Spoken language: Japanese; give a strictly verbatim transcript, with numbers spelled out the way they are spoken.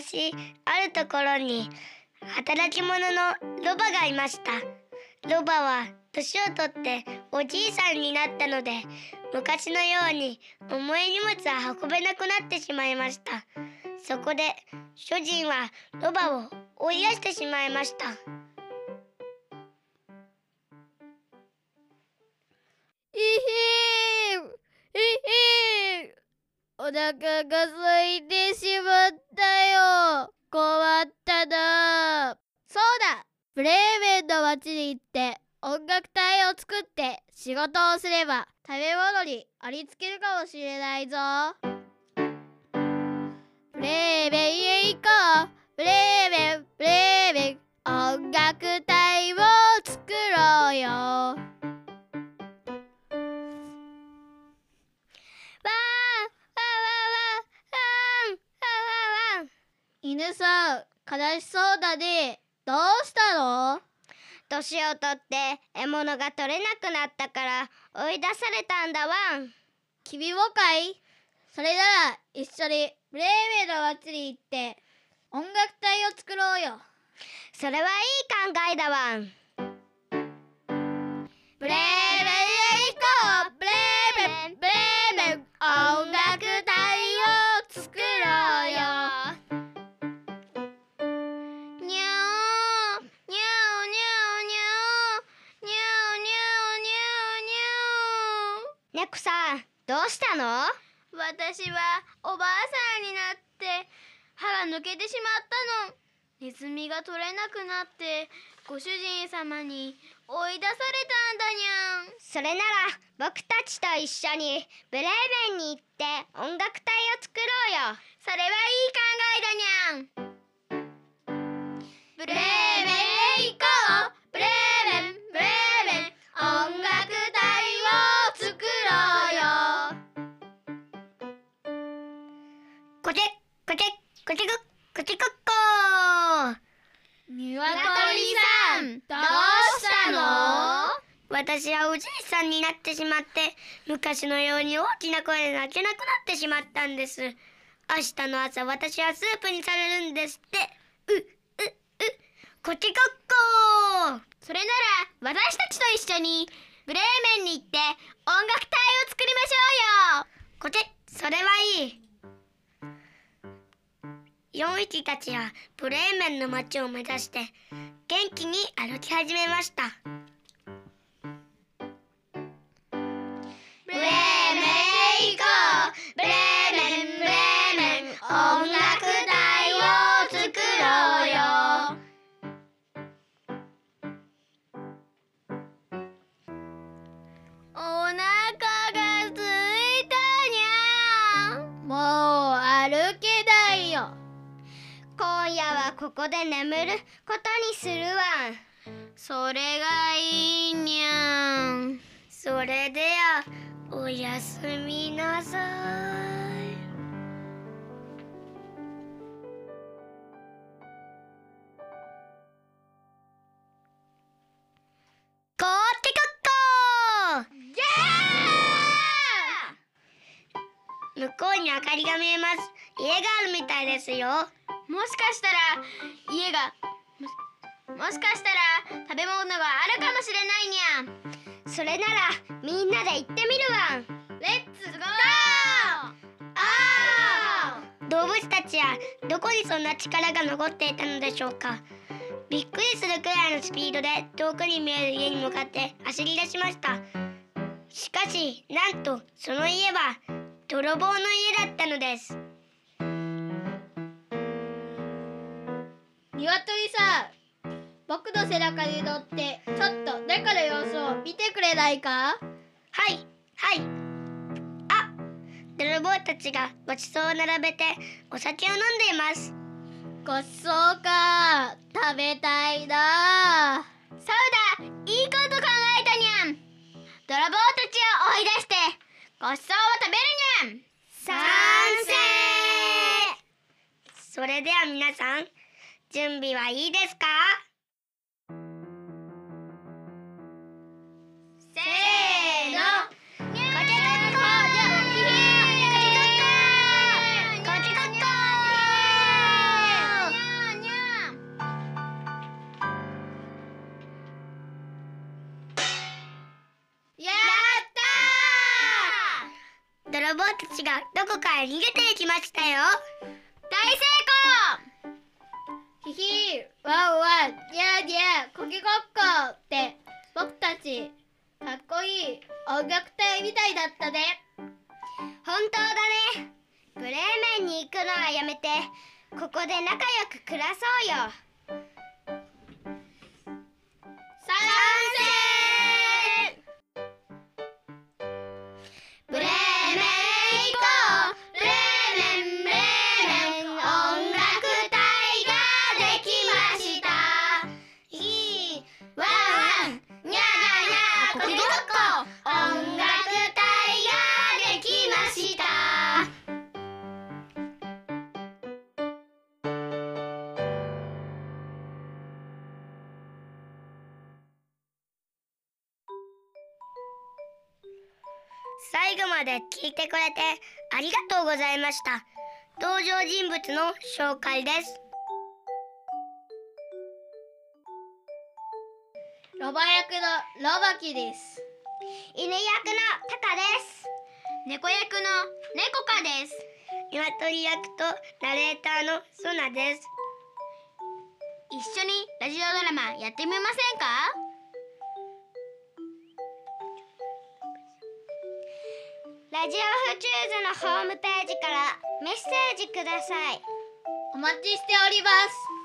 昔あるところに働き者のロバがいました。ロバは年を取っておじいさんになったので、昔のように重い荷物は運べなくなってしまいました。そこで主人はロバを追い出してしまいました。いひーいひー、お腹が空いてしまったよ。困ったな。そうだ、ブレーメンの町に行って音楽隊を作って仕事をすれば食べ物にありつけるかもしれないぞ。ブレーメンへ行こう。ブレーメンブレーメン、音楽隊を作ろうよ。わー犬さん、悲しそうだね。どうしたの？年をとって獲物が取れなくなったから追い出されたんだわん。君もかい？それなら一緒にブレーメンの町に行って音楽隊を作ろうよ。それはいい考えだわん。ブレーメンへ行こう。ブレーメンブレーメン、音楽隊を作ろうよ。猫さん、どうしたの？私はおばあさんになって腹抜けてしまったの。ネズミが取れなくなってご主人様に追い出されたんだにゃん。それなら僕たちと一緒にブレーメンに行って音楽隊を作ろうよ。それはいい考えだにゃん。ブレーメンへ行こう。ブレーメンブレーメン、音楽隊を作ろうよ。こちこちこちこちここ。ニワトリさん、どうしたの？私はおじいさんになってしまって、昔のように大きな声で泣けなくなってしまったんです。明日の朝、私はスープにされるんですって。うううこちこっこ。それなら私たちと一緒にブレーメンに行って音楽隊を作りましょうよ。こち、それはいい。四匹たちはブレーメンの町を目指して元気に歩き始めました。ブレーメンへ行こう。ブレーメンブレーメン、音楽隊を作ろうよ。ここで眠ることにするわ。それがいいにゃん。それではおやすみなさい。向こうに明かりが見えます。家があるみたいですよ。もしかしたら家が も, もしかしたら食べ物があるかもしれないにゃん。それならみんなで行ってみるわん。レッツゴー！おー！動物たちはどこにそんな力が残っていたのでしょうか。びっくりするくらいのスピードで遠くに見える家に向かって走り出しました。しかしなんとその家は泥棒の家だったのです。ニワトリさん、僕の背中に乗ってちょっと中の様子を見てくれないか？はいはい。あ、泥棒たちがごちそうを並べてお酒を飲んでいます。ごちそうか、食べたいな。そうだ、いいこと考えたにゃん。泥棒たちを追い出してごちそうを食べるにゃん。賛成。それでは皆さん、準備はいいですか？せーの。こちこっこー！泥棒たちがどこかへ逃げていきましたよ。大成功！ひひー、わんわん、にゃーにゃー、こきごっこって僕たちかっこいい音楽隊みたいだったね。本当だね。ブレーメンに行くのはやめて、ここで仲良く暮らそうよ。最後まで聞いてくれてありがとうございました。登場人物の紹介です。ロバ役のロバキです。犬役のタカです。猫役のネコカです。ニワトリ役とナレーターのソナです。一緒にラジオドラマやってみませんか？ラジオフチューズのホームページからメッセージください。お待ちしております。